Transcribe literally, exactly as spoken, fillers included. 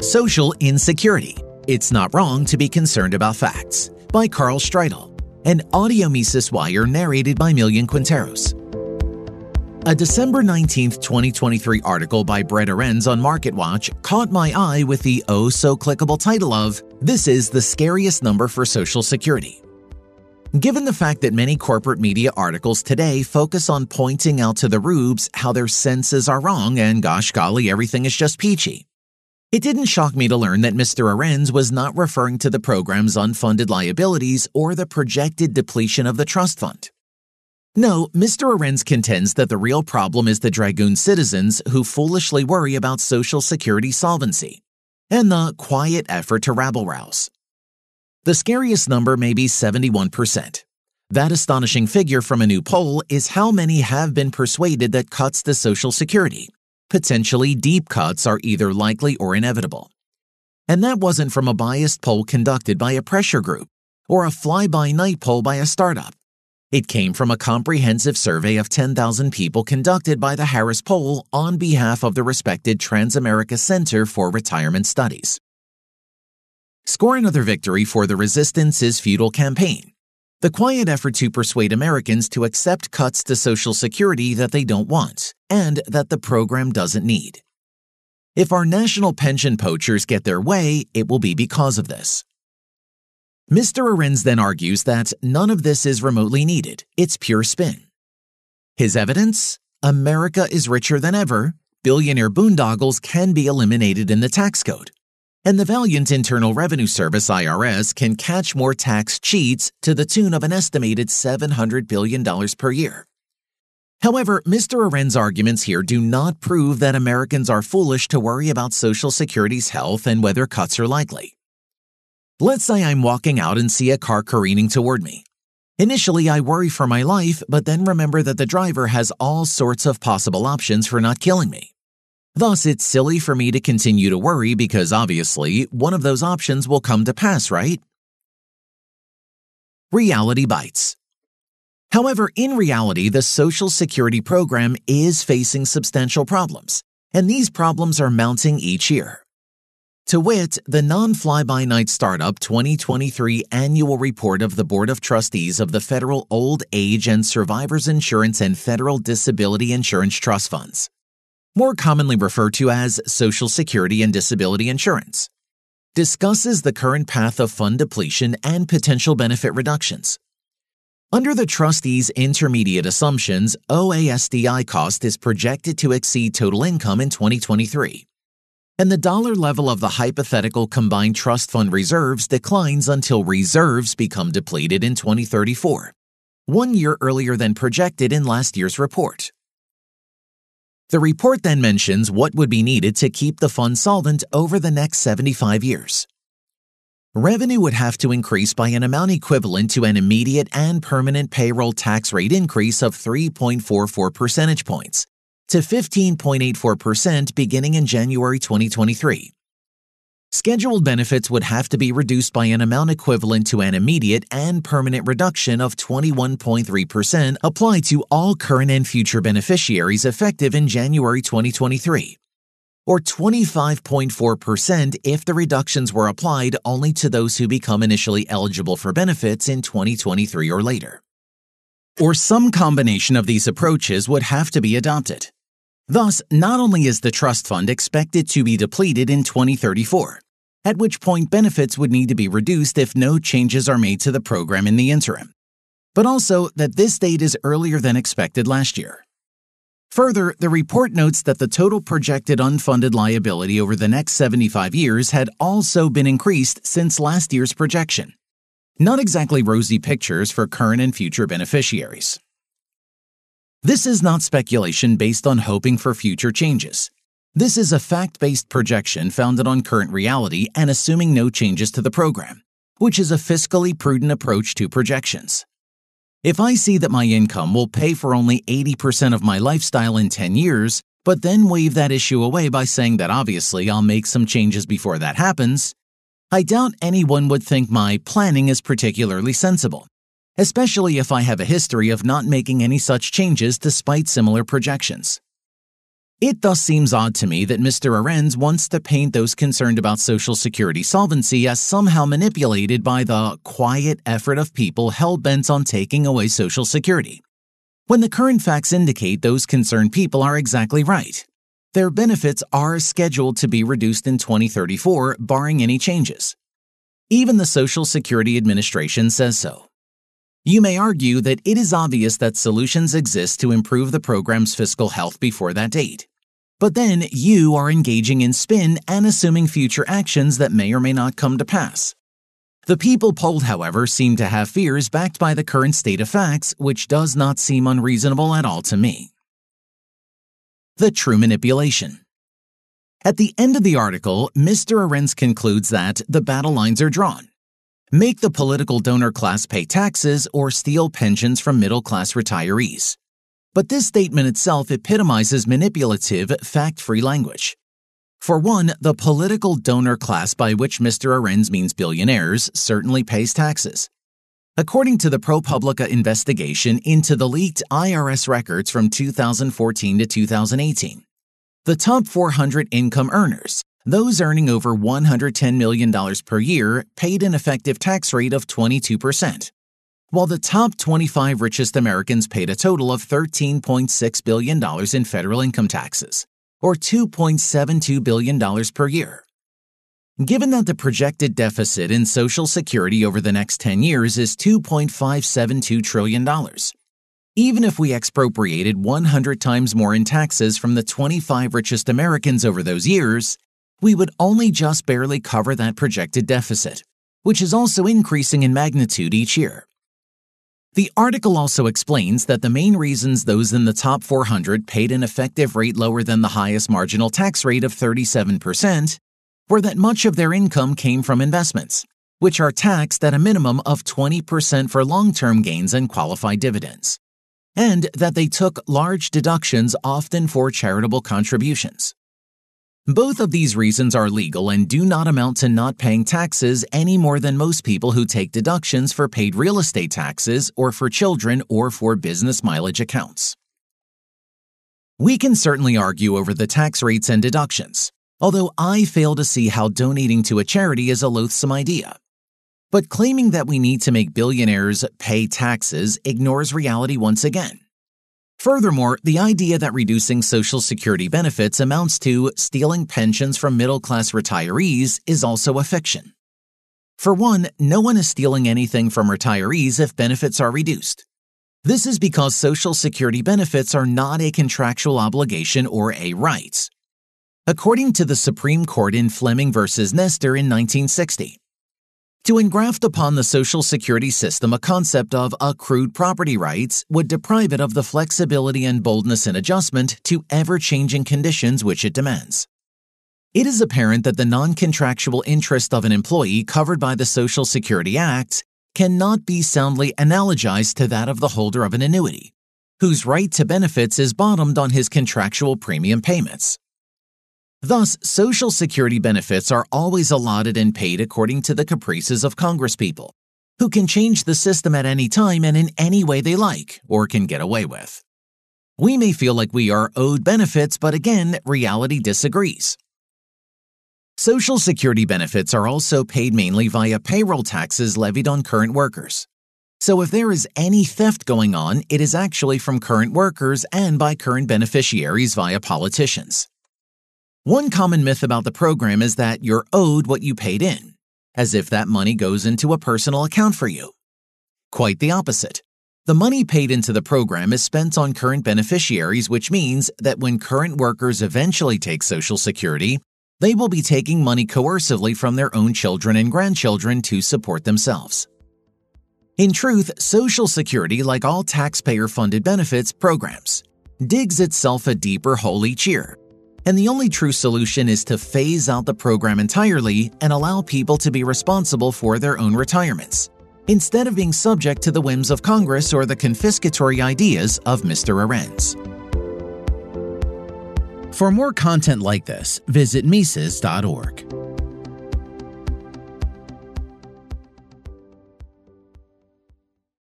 Social Insecurity. It's Not Wrong to Be Concerned About Facts by Karl Streitel, an audio Mises wire narrated by Millian Quinteros. A December nineteenth, twenty twenty-three article by Brett Arends on MarketWatch caught my eye with the oh-so-clickable title of "This is the Scariest Number for Social Security." Given the fact that many corporate media articles today focus on pointing out to the rubes how their senses are wrong and gosh golly, everything is just peachy, it didn't shock me to learn that Mister Arends was not referring to the program's unfunded liabilities or the projected depletion of the trust fund. No, Mister Arends contends that the real problem is the dragoon citizens who foolishly worry about Social Security solvency and the quiet effort to rabble-rouse. The scariest number may be seventy-one percent. That astonishing figure from a new poll is how many have been persuaded that cuts to Social Security, potentially deep cuts, are either likely or inevitable. And that wasn't from a biased poll conducted by a pressure group or a fly-by-night poll by a startup. It came from a comprehensive survey of ten thousand people conducted by the Harris Poll on behalf of the respected Transamerica Center for Retirement Studies. Score another victory for the Resistance is Futile campaign, the quiet effort to persuade Americans to accept cuts to Social Security that they don't want and that the program doesn't need. If our national pension poachers get their way, it will be because of this. Mister Arends then argues that none of this is remotely needed. It's pure spin. His evidence? America is richer than ever. Billionaire boondoggles can be eliminated in the tax code. And the valiant Internal Revenue Service, I R S, can catch more tax cheats to the tune of an estimated seven hundred billion dollars per year. However, Mister Arends' arguments here do not prove that Americans are foolish to worry about Social Security's health and whether cuts are likely. Let's say I'm walking out and see a car careening toward me. Initially, I worry for my life, but then remember that the driver has all sorts of possible options for not killing me. Thus, it's silly for me to continue to worry because obviously, one of those options will come to pass, right? Reality bites. However, in reality, the Social Security program is facing substantial problems, and these problems are mounting each year. To wit, the non-fly-by-night startup twenty twenty-three annual report of the Board of Trustees of the Federal Old Age and Survivors Insurance and Federal Disability Insurance Trust Funds, more commonly referred to as Social Security and Disability Insurance, discusses the current path of fund depletion and potential benefit reductions. Under the trustees' intermediate assumptions, O A S D I cost is projected to exceed total income in twenty twenty-three. And the dollar level of the hypothetical combined trust fund reserves declines until reserves become depleted in twenty thirty-four, one year earlier than projected in last year's report. The report then mentions what would be needed to keep the fund solvent over the next seventy-five years. Revenue would have to increase by an amount equivalent to an immediate and permanent payroll tax rate increase of three point four four percentage points. to fifteen point eight four percent beginning in January twenty twenty-three. Scheduled benefits would have to be reduced by an amount equivalent to an immediate and permanent reduction of twenty-one point three percent applied to all current and future beneficiaries effective in January twenty twenty-three, or twenty-five point four percent if the reductions were applied only to those who become initially eligible for benefits in twenty twenty-three or later. Or some combination of these approaches would have to be adopted. Thus, not only is the trust fund expected to be depleted in twenty thirty-four, at which point benefits would need to be reduced if no changes are made to the program in the interim, but also that this date is earlier than expected last year. Further, the report notes that the total projected unfunded liability over the next seventy-five years had also been increased since last year's projection. Not exactly rosy pictures for current and future beneficiaries. This is not speculation based on hoping for future changes. This is a fact-based projection founded on current reality and assuming no changes to the program, which is a fiscally prudent approach to projections. If I see that my income will pay for only eighty percent of my lifestyle in ten years, but then wave that issue away by saying that obviously I'll make some changes before that happens, I doubt anyone would think my planning is particularly sensible, especially if I have a history of not making any such changes despite similar projections. It thus seems odd to me that Mister Arends wants to paint those concerned about Social Security solvency as somehow manipulated by the quiet effort of people hell-bent on taking away Social Security, when the current facts indicate those concerned people are exactly right. Their benefits are scheduled to be reduced in twenty thirty-four, barring any changes. Even the Social Security Administration says so. You may argue that it is obvious that solutions exist to improve the program's fiscal health before that date. But then you are engaging in spin and assuming future actions that may or may not come to pass. The people polled, however, seem to have fears backed by the current state of facts, which does not seem unreasonable at all to me. The true manipulation. At the end of the article, Mister Arends concludes that the battle lines are drawn. Make the political donor class pay taxes or steal pensions from middle-class retirees. But this statement itself epitomizes manipulative, fact-free language. For one, the political donor class, by which Mister Arends means billionaires, certainly pays taxes. According to the ProPublica investigation into the leaked I R S records from two thousand fourteen to two thousand eighteen, the top four hundred income earners, those earning over one hundred ten million dollars per year, paid an effective tax rate of twenty-two percent, while the top twenty-five richest Americans paid a total of thirteen point six billion dollars in federal income taxes, or two point seven two billion dollars per year. Given that the projected deficit in Social Security over the next ten years is two point five seven two trillion dollars, even if we expropriated one hundred times more in taxes from the twenty-five richest Americans over those years, we would only just barely cover that projected deficit, which is also increasing in magnitude each year. The article also explains that the main reasons those in the top four hundred paid an effective rate lower than the highest marginal tax rate of thirty-seven percent were that much of their income came from investments, which are taxed at a minimum of twenty percent for long-term gains and qualified dividends, and that they took large deductions often for charitable contributions. Both of these reasons are legal and do not amount to not paying taxes any more than most people who take deductions for paid real estate taxes or for children or for business mileage accounts. We can certainly argue over the tax rates and deductions, although I fail to see how donating to a charity is a loathsome idea. But claiming that we need to make billionaires pay taxes ignores reality once again. Furthermore, the idea that reducing Social Security benefits amounts to stealing pensions from middle-class retirees is also a fiction. For one, no one is stealing anything from retirees if benefits are reduced. This is because Social Security benefits are not a contractual obligation or a right. According to the Supreme Court in Fleming v. Nestor in nineteen sixty, to engraft upon the Social Security system a concept of accrued property rights would deprive it of the flexibility and boldness in adjustment to ever-changing conditions which it demands. It is apparent that the non-contractual interest of an employee covered by the Social Security Act cannot be soundly analogized to that of the holder of an annuity, whose right to benefits is bottomed on his contractual premium payments. Thus, Social Security benefits are always allotted and paid according to the caprices of congresspeople, who can change the system at any time and in any way they like or can get away with. We may feel like we are owed benefits, but again, reality disagrees. Social Security benefits are also paid mainly via payroll taxes levied on current workers. So if there is any theft going on, it is actually from current workers and by current beneficiaries via politicians. One common myth about the program is that you're owed what you paid in, as if that money goes into a personal account for you. Quite the opposite. The money paid into the program is spent on current beneficiaries, which means that when current workers eventually take Social Security, they will be taking money coercively from their own children and grandchildren to support themselves. In truth, Social Security, like all taxpayer-funded benefits programs, digs itself a deeper hole each year. And the only true solution is to phase out the program entirely and allow people to be responsible for their own retirements, instead of being subject to the whims of Congress or the confiscatory ideas of Mister Arends. For more content like this, visit Mises dot org.